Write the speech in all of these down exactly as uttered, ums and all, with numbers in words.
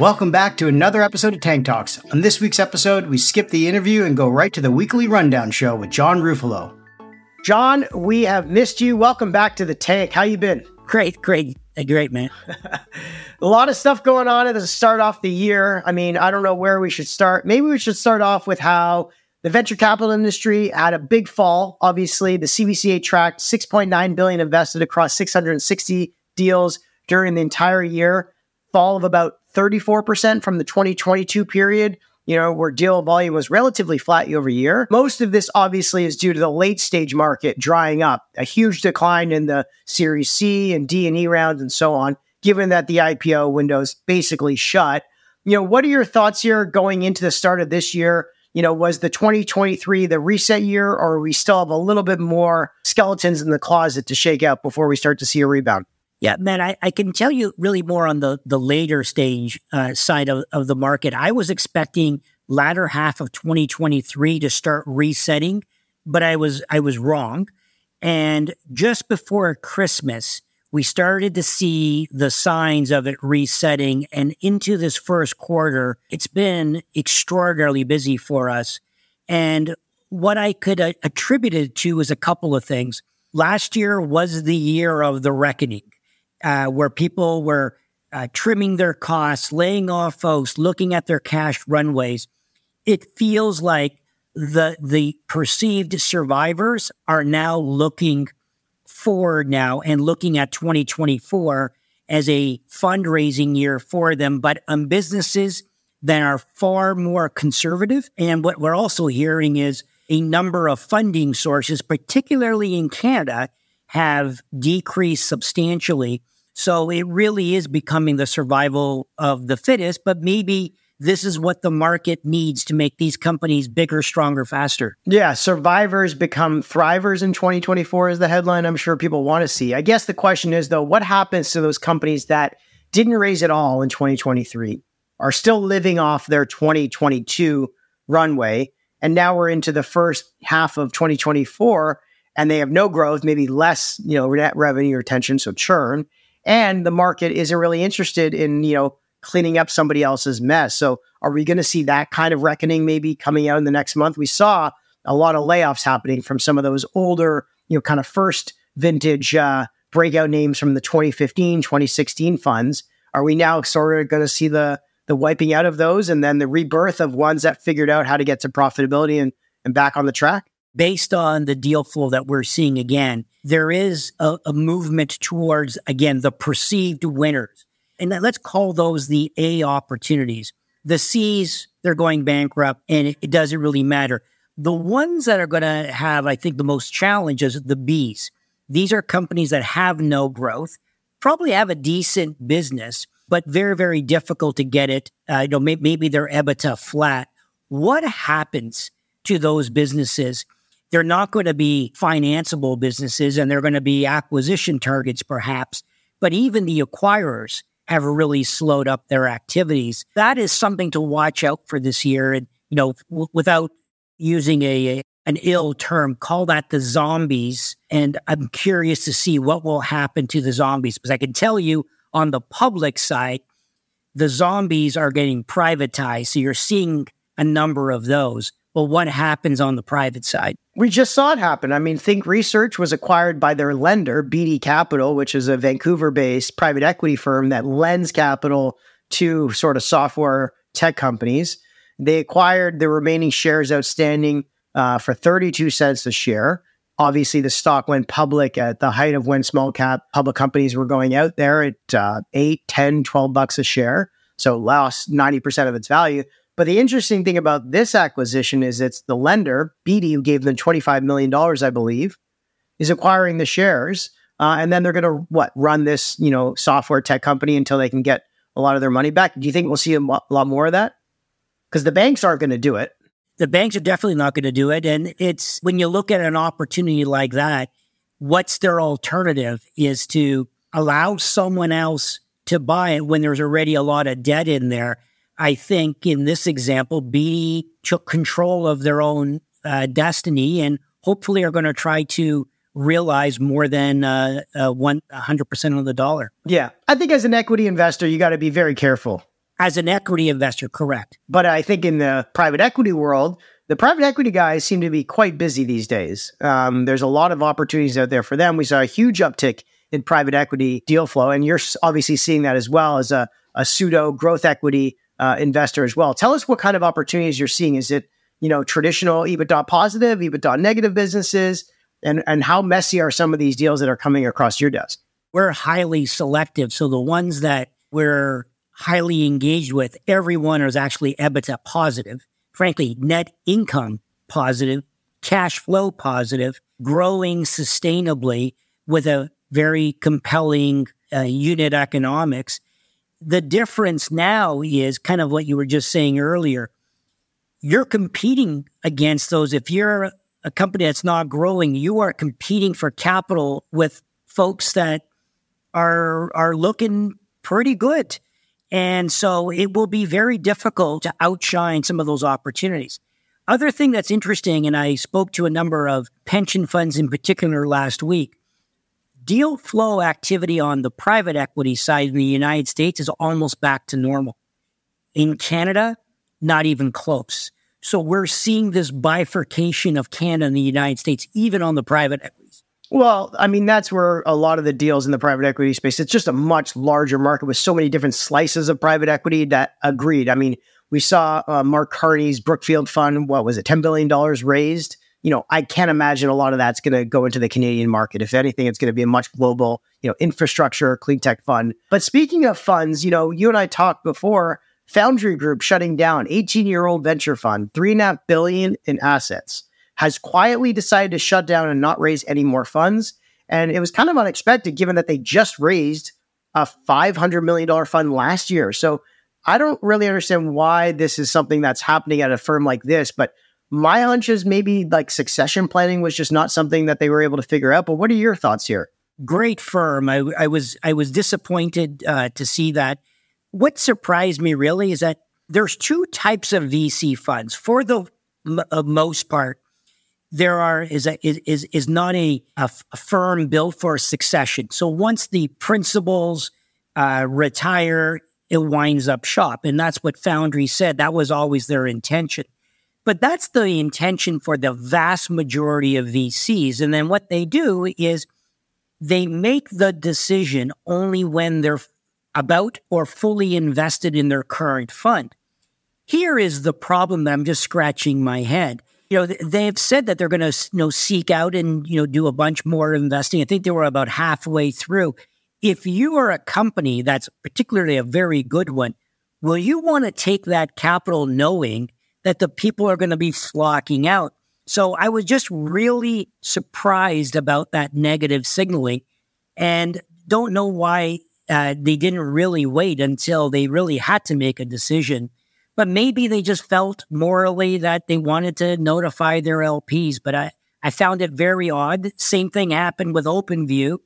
Welcome back to another episode of Tank Talks. On this week's episode, we skip the interview and go right to the Weekly Rundown Show with John Ruffolo. John, we have missed you. Welcome back to the Tank. How you been? Great, great, great, man. A lot of stuff going on at the start off the year. I mean, I don't know where we should start. Maybe we should start off with how the venture capital industry had a big fall. Obviously, the C B C A tracked six point nine billion dollars invested across six hundred sixty deals during the entire year. Fall of about thirty-four percent from the twenty twenty-two period, you know, where deal volume was relatively flat year over year. Most of this obviously is due to the late stage market drying up, a huge decline in the Series C and D and E rounds and so on, given that the I P O window's basically shut. You know, what are your thoughts here going into the start of this year? You know, was the twenty twenty-three the reset year, or we still have a little bit more skeletons in the closet to shake out before we start to see a rebound? Yeah, man, I, I can tell you really more on the, the later stage uh, side of, of the market. I was expecting latter half of twenty twenty-three to start resetting, but I was I was wrong. And just before Christmas, we started to see the signs of it resetting. And into this first quarter, it's been extraordinarily busy for us. And what I could uh, attribute it to was a couple of things. Last year was the year of the reckoning. Uh, where people were uh, trimming their costs, laying off folks, looking at their cash runways. It feels like the the perceived survivors are now looking forward now and looking at twenty twenty-four as a fundraising year for them, but on businesses that are far more conservative. And what we're also hearing is a number of funding sources, particularly in Canada, have decreased substantially. So it really is becoming the survival of the fittest, but maybe this is what the market needs to make these companies bigger, stronger, faster. Yeah, survivors become thrivers in twenty twenty-four is the headline I'm sure people want to see. I guess the question is, though, what happens to those companies that didn't raise at all in twenty twenty-three, are still living off their twenty twenty-two runway, and now we're into the first half of twenty twenty-four, and they have no growth, maybe less, you know, net revenue retention, so churn. And the market isn't really interested in, you know, cleaning up somebody else's mess. So are we going to see that kind of reckoning maybe coming out in the next month? We saw a lot of layoffs happening from some of those older, you know, kind of first vintage uh, breakout names from the twenty fifteen, twenty sixteen funds. Are we now sort of going to see the the wiping out of those and then the rebirth of ones that figured out how to get to profitability and, and back on the track? Based on the deal flow that we're seeing again, there is a, a movement towards, again, the perceived winners. And let's call those the A opportunities. The C's, they're going bankrupt, and it, it doesn't really matter. The ones that are going to have, I think, the most challenges, the B's. These are companies that have no growth, probably have a decent business, but very, very difficult to get it. Uh, you know, may, maybe they're EBITDA flat. What happens to those businesses? They're not going to be financeable businesses, and they're going to be acquisition targets, perhaps. But even the acquirers have really slowed up their activities. That is something to watch out for this year. And, you know, w- without using a, a an ill term, call that the zombies. And I'm curious to see what will happen to the zombies, because I can tell you on the public side, the zombies are getting privatized. So you're seeing a number of those. Well, what happens on the private side? We just saw it happen. I mean, Think Research was acquired by their lender, B D Capital, which is a Vancouver-based private equity firm that lends capital to sort of software tech companies. They acquired the remaining shares outstanding uh, for thirty-two cents a share. Obviously, the stock went public at the height of when small cap public companies were going out there at uh, eight, ten, twelve bucks a share. So lost ninety percent of its value. But the interesting thing about this acquisition is it's the lender, B D, who gave them twenty-five million dollars, I believe, is acquiring the shares. Uh, and then they're going to, what, run this, you know, software tech company until they can get a lot of their money back. Do you think we'll see a mo- lot more of that? Because the banks aren't going to do it. The banks are definitely not going to do it. And it's when you look at an opportunity like that, what's their alternative is to allow someone else to buy it when there's already a lot of debt in there. I think in this example, B D took control of their own uh, destiny and hopefully are going to try to realize more than uh, uh, one hundred percent of the dollar. Yeah. I think as an equity investor, you got to be very careful As an equity investor, correct. But I think in the private equity world, the private equity guys seem to be quite busy these days. Um, there's a lot of opportunities out there for them. We saw a huge uptick in private equity deal flow, and you're obviously seeing that as well as a, a pseudo growth equity uh, investor as well. Tell us what kind of opportunities you're seeing. Is it, you know, traditional EBITDA positive, EBITDA negative businesses, and and how messy are some of these deals that are coming across your desk? We're highly selective, so the ones that we're highly engaged with, everyone is actually EBITDA positive, frankly, net income positive, cash flow positive, growing sustainably with a very compelling uh, unit economics. The difference now is kind of what you were just saying earlier. You're competing against those. If you're a company that's not growing, you are competing for capital with folks that are are looking pretty good. And so it will be very difficult to outshine some of those opportunities. Other thing that's interesting, and I spoke to a number of pension funds in particular last week, deal flow activity on the private equity side in the United States is almost back to normal. In Canada, not even close. So we're seeing this bifurcation of Canada and the United States, even on the private equities. Well, I mean, that's where a lot of the deals in the private equity space, it's just a much larger market with so many different slices of private equity that agreed. I mean, we saw uh, Mark Carney's Brookfield fund, what was it, ten billion dollars raised? You know, I can't imagine a lot of that's going to go into the Canadian market. If anything, it's going to be a much global, you know, infrastructure, clean tech fund. But speaking of funds, you know, you and I talked before, Foundry Group shutting down, eighteen-year-old venture fund, three point five billion dollars in assets, has quietly decided to shut down and not raise any more funds. And it was kind of unexpected given that they just raised a five hundred million dollars fund last year. So I don't really understand why this is something that's happening at a firm like this. But my hunch is maybe like succession planning was just not something that they were able to figure out. But what are your thoughts here? Great firm. I, I was I was disappointed uh, to see that. What surprised me really is that there's two types of V C funds. For the m- uh, most part, there are is a, is is not a, a firm built for succession. So once the principals uh, retire, it winds up shop, and that's what Foundry said. That was always their intention, but that's the intention for the vast majority of V Cs. And then what they do is they make the decision only when they're about or fully invested in their current fund. Here is the problem that I'm just scratching my head. You know, they have said that they're going to, you know, seek out and, you know, do a bunch more investing. I think they were about halfway through. If you are a company that's particularly a very good one, will you want to take that capital knowing that the people are going to be flocking out? So I was just really surprised about that negative signaling and don't know why uh, they didn't really wait until they really had to make a decision. But maybe they just felt morally that they wanted to notify their L Ps. But I, I found it very odd. Same thing happened with OpenView.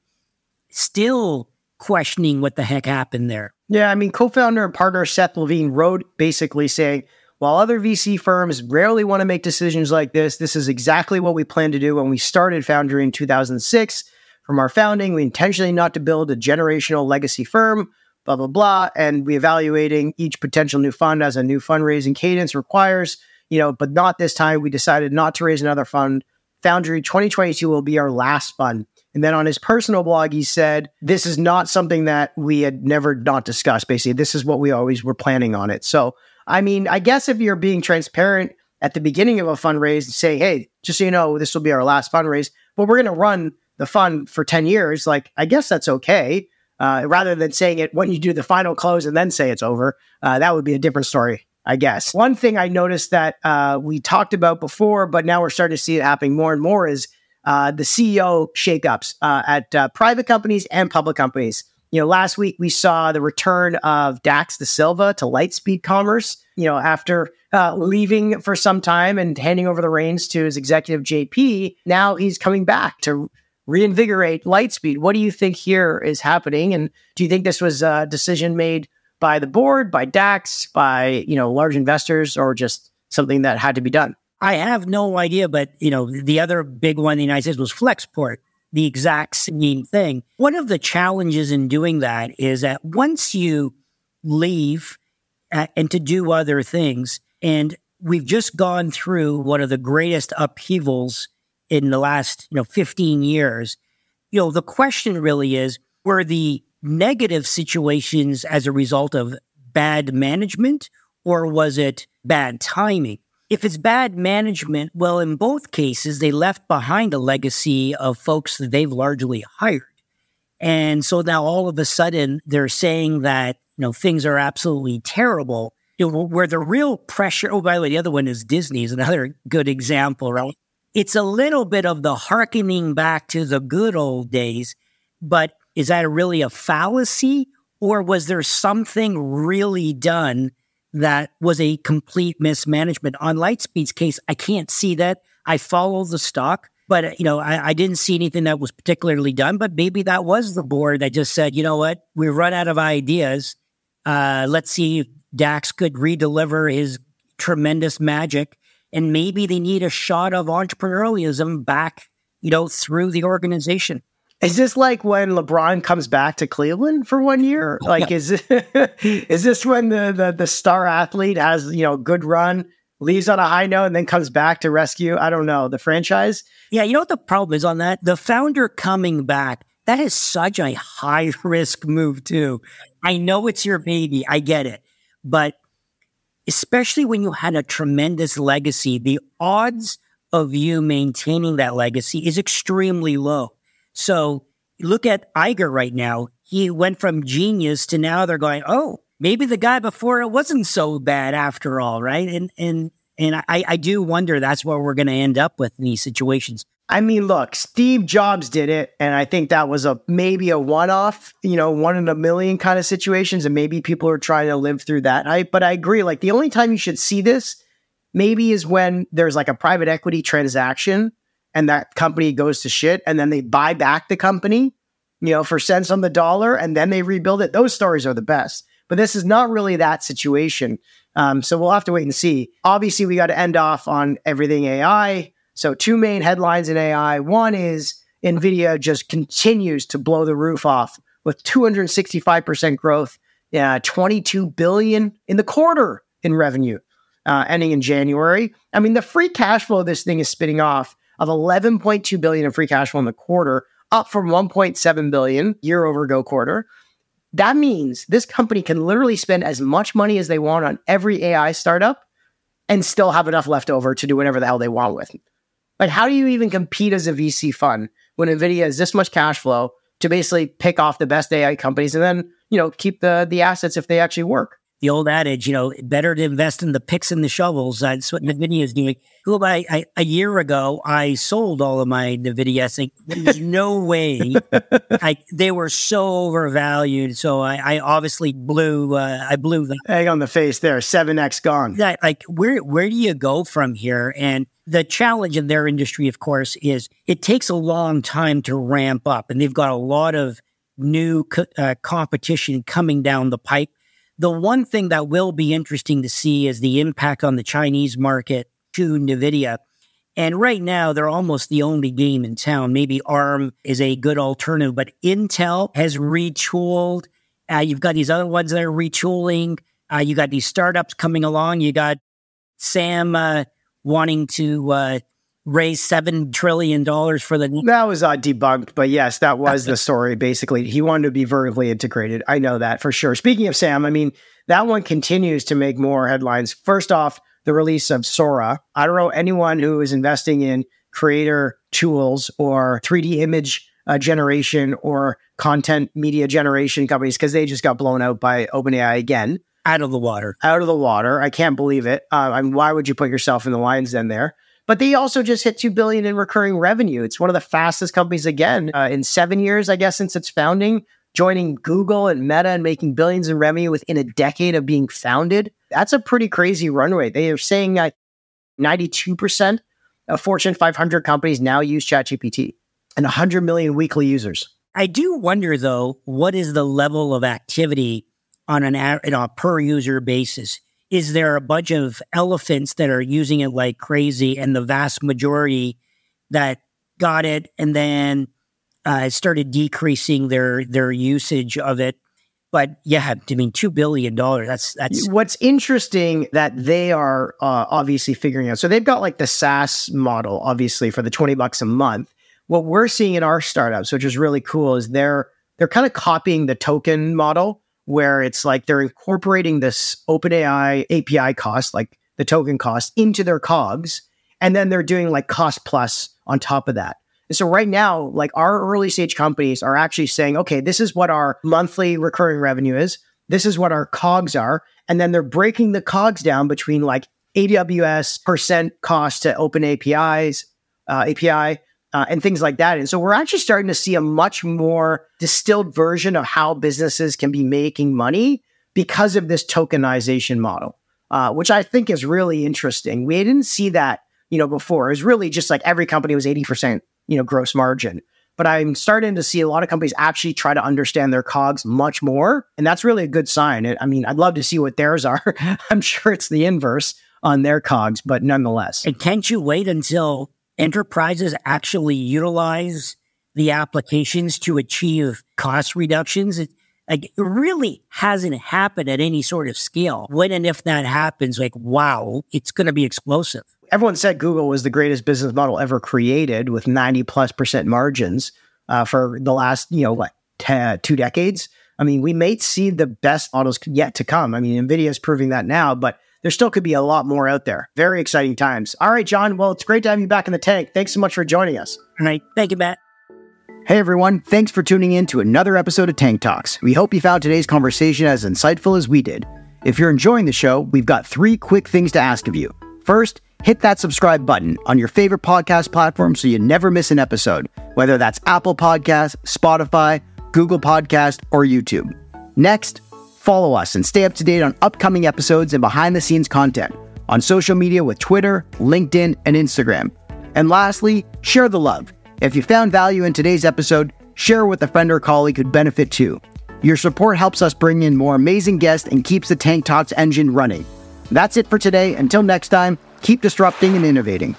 Still questioning what the heck happened there. Yeah, I mean, co-founder and partner Seth Levine wrote basically saying, while other V C firms rarely want to make decisions like this, this is exactly what we plan to do when we started Foundry in two thousand six. From our founding, we intentionally not to build a generational legacy firm, blah, blah, blah. And we evaluating each potential new fund as a new fundraising cadence requires, you know, but not this time. We decided not to raise another fund. Foundry twenty twenty-two will be our last fund. And then on his personal blog, he said, this is not something that we had never not discussed. Basically, this is what we always were planning on it. So, I mean, I guess if you're being transparent at the beginning of a fundraise and say, hey, just so you know, this will be our last fundraise, but we're going to run the fund for ten years. Like, I guess that's okay. Uh, rather than saying it when you do the final close and then say it's over, uh, that would be a different story, I guess. One thing I noticed that uh, we talked about before, but now we're starting to see it happening more and more is uh, the C E O shakeups uh, at uh, private companies and public companies. You know, last week we saw the return of Dax da Silva to Lightspeed Commerce, you know, after uh, leaving for some time and handing over the reins to his executive J P. Now he's coming back to reinvigorate Lightspeed. What do you think here is happening? And do you think this was a decision made by the board, by Dax, by, you know, large investors, or just something that had to be done? I have no idea, but, you know, the other big one in the United States was Flexport, the exact same thing. One of the challenges in doing that is that once you leave and to do other things. And we've just gone through one of the greatest upheavals in the last, you know, fifteen years. You know, the question really is, were the negative situations as a result of bad management, or was it bad timing? If it's bad management, well, in both cases, they left behind a legacy of folks that they've largely hired. And so now all of a sudden, they're saying that, you know, things are absolutely terrible. You know, where the real pressure, oh, by the way, the other one is Disney is another good example, right? It's a little bit of the hearkening back to the good old days, but is that really a fallacy, or was there something really done that was a complete mismanagement? On Lightspeed's case, I can't see that. I follow the stock, but you know, I, I didn't see anything that was particularly done. But maybe that was the board that just said, you know what, we've run out of ideas. Uh, let's see if Dax could redeliver his tremendous magic, and maybe they need a shot of entrepreneurialism back, you know, through the organization. Is this like when LeBron comes back to Cleveland for one year? Like, yeah. is is this when the, the the star athlete has, you know, good run, leaves on a high note, and then comes back to rescue, I don't know, the franchise? Yeah, you know what the problem is on that? The founder coming back, that is such a high-risk move, too. I know it's your baby, I get it. But especially when you had a tremendous legacy, the odds of you maintaining that legacy is extremely low. So look at Iger right now. He went from genius to now they're going, oh, maybe the guy before it wasn't so bad after all, right? And and and I, I do wonder that's where we're going to end up with in these situations. I mean, look, Steve Jobs did it, and I think that was a maybe a one-off, you know, one in a million kind of situations, and maybe people are trying to live through that. I, but I agree, like the only time you should see this maybe is when there's like a private equity transaction and that company goes to shit, and then they buy back the company, you know, for cents on the dollar, and then they rebuild it. Those stories are the best. But this is not really that situation. Um, so we'll have to wait and see. Obviously, we got to end off on everything A I. So two main headlines in A I. One is NVIDIA just continues to blow the roof off with two hundred sixty-five percent growth, uh, twenty-two billion dollars in the quarter in revenue, uh, ending in January. I mean, the free cash flow this thing is spitting off of eleven point two billion dollars in free cash flow in the quarter, up from one point seven billion dollars year over go quarter. That means this company can literally spend as much money as they want on every A I startup and still have enough left over to do whatever the hell they want with. Like, how do you even compete as a V C fund when NVIDIA has this much cash flow to basically pick off the best A I companies and then, you know, keep the the assets if they actually work? The old adage, you know, better to invest in the picks and the shovels. That's what NVIDIA is doing. Well, I, I, a year ago, I sold all of my NVIDIA. I think there's no way. I, they were so overvalued. So I, I obviously blew, uh, I blew the egg on the face there. seven X gone. That, like, where, where do you go from here? And the challenge in their industry, of course, is it takes a long time to ramp up. And they've got a lot of new co- uh, competition coming down the pipe. The one thing that will be interesting to see is the impact on the Chinese market to NVIDIA. And right now, they're almost the only game in town. Maybe ARM is a good alternative, but Intel has retooled. Uh, you've got these other ones that are retooling. Uh, you got these startups coming along. You got Sam uh, wanting to uh, raise seven trillion dollars for the... That was uh, debunked, but yes, that was the story, basically. He wanted to be vertically integrated. I know that for sure. Speaking of Sam, I mean, that one continues to make more headlines. First off, the release of Sora. I don't know anyone who is investing in creator tools or three D image uh, generation or content media generation companies because they just got blown out by OpenAI again. Out of the water. Out of the water. I can't believe it. Uh, I mean, why would you put yourself in the lion's den there? But they also just hit two billion dollars in recurring revenue. It's one of the fastest companies, again, uh, in seven years, I guess, since its founding, joining Google and Meta and making billions in revenue within a decade of being founded. That's a pretty crazy run rate. They are saying that ninety-two percent of Fortune five hundred companies now use ChatGPT and one hundred million weekly users. I do wonder, though, what is the level of activity on an on a per-user basis? Is there a bunch of elephants that are using it like crazy and the vast majority that got it and then uh, started decreasing their, their usage of it? But yeah, I mean, two billion dollars, that's... that's What's interesting that they are uh, obviously figuring out. So they've got like the SaaS model, obviously, for the twenty bucks a month. What we're seeing in our startups, which is really cool, is they're they're kind of copying the token model, where it's like they're incorporating this OpenAI A P I cost, like the token cost, into their COGS. And then they're doing like cost plus on top of that. And so right now, like our early stage companies are actually saying, okay, this is what our monthly recurring revenue is. This is what our COGS are. And then they're breaking the COGS down between like A W S percent cost to open A P Is, uh, A P I, uh, and things like that. And so we're actually starting to see a much more distilled version of how businesses can be making money because of this tokenization model, uh, which I think is really interesting. We didn't see that, you know, before. It was really just like every company was eighty percent, you know, gross margin. But I'm starting to see a lot of companies actually try to understand their COGS much more. And that's really a good sign. I mean, I'd love to see what theirs are. I'm sure it's the inverse on their COGS, but nonetheless. And can't you wait until enterprises actually utilize the applications to achieve cost reductions? It, like, it really hasn't happened at any sort of scale. When and if that happens, like, wow, it's going to be explosive. Everyone said Google was the greatest business model ever created with ninety plus percent margins uh, for the last, you know, what, t- two decades. I mean, we may see the best models yet to come. I mean, NVIDIA is proving that now, but there still could be a lot more out there. Very exciting times. All right, John. Well, it's great to have you back in the tank. Thanks so much for joining us. All right. Thank you, Matt. Hey, everyone. Thanks for tuning in to another episode of Tank Talks. We hope you found today's conversation as insightful as we did. If you're enjoying the show, we've got three quick things to ask of you. First, hit that subscribe button on your favorite podcast platform so you never miss an episode, whether that's Apple Podcasts, Spotify, Google Podcasts, or YouTube. Next, follow us and stay up to date on upcoming episodes and behind-the-scenes content on social media with Twitter, LinkedIn, and Instagram. And lastly, share the love. If you found value in today's episode, share with a friend or colleague who'd benefit too. Your support helps us bring in more amazing guests and keeps the Tank Talks engine running. That's it for today. Until next time, keep disrupting and innovating.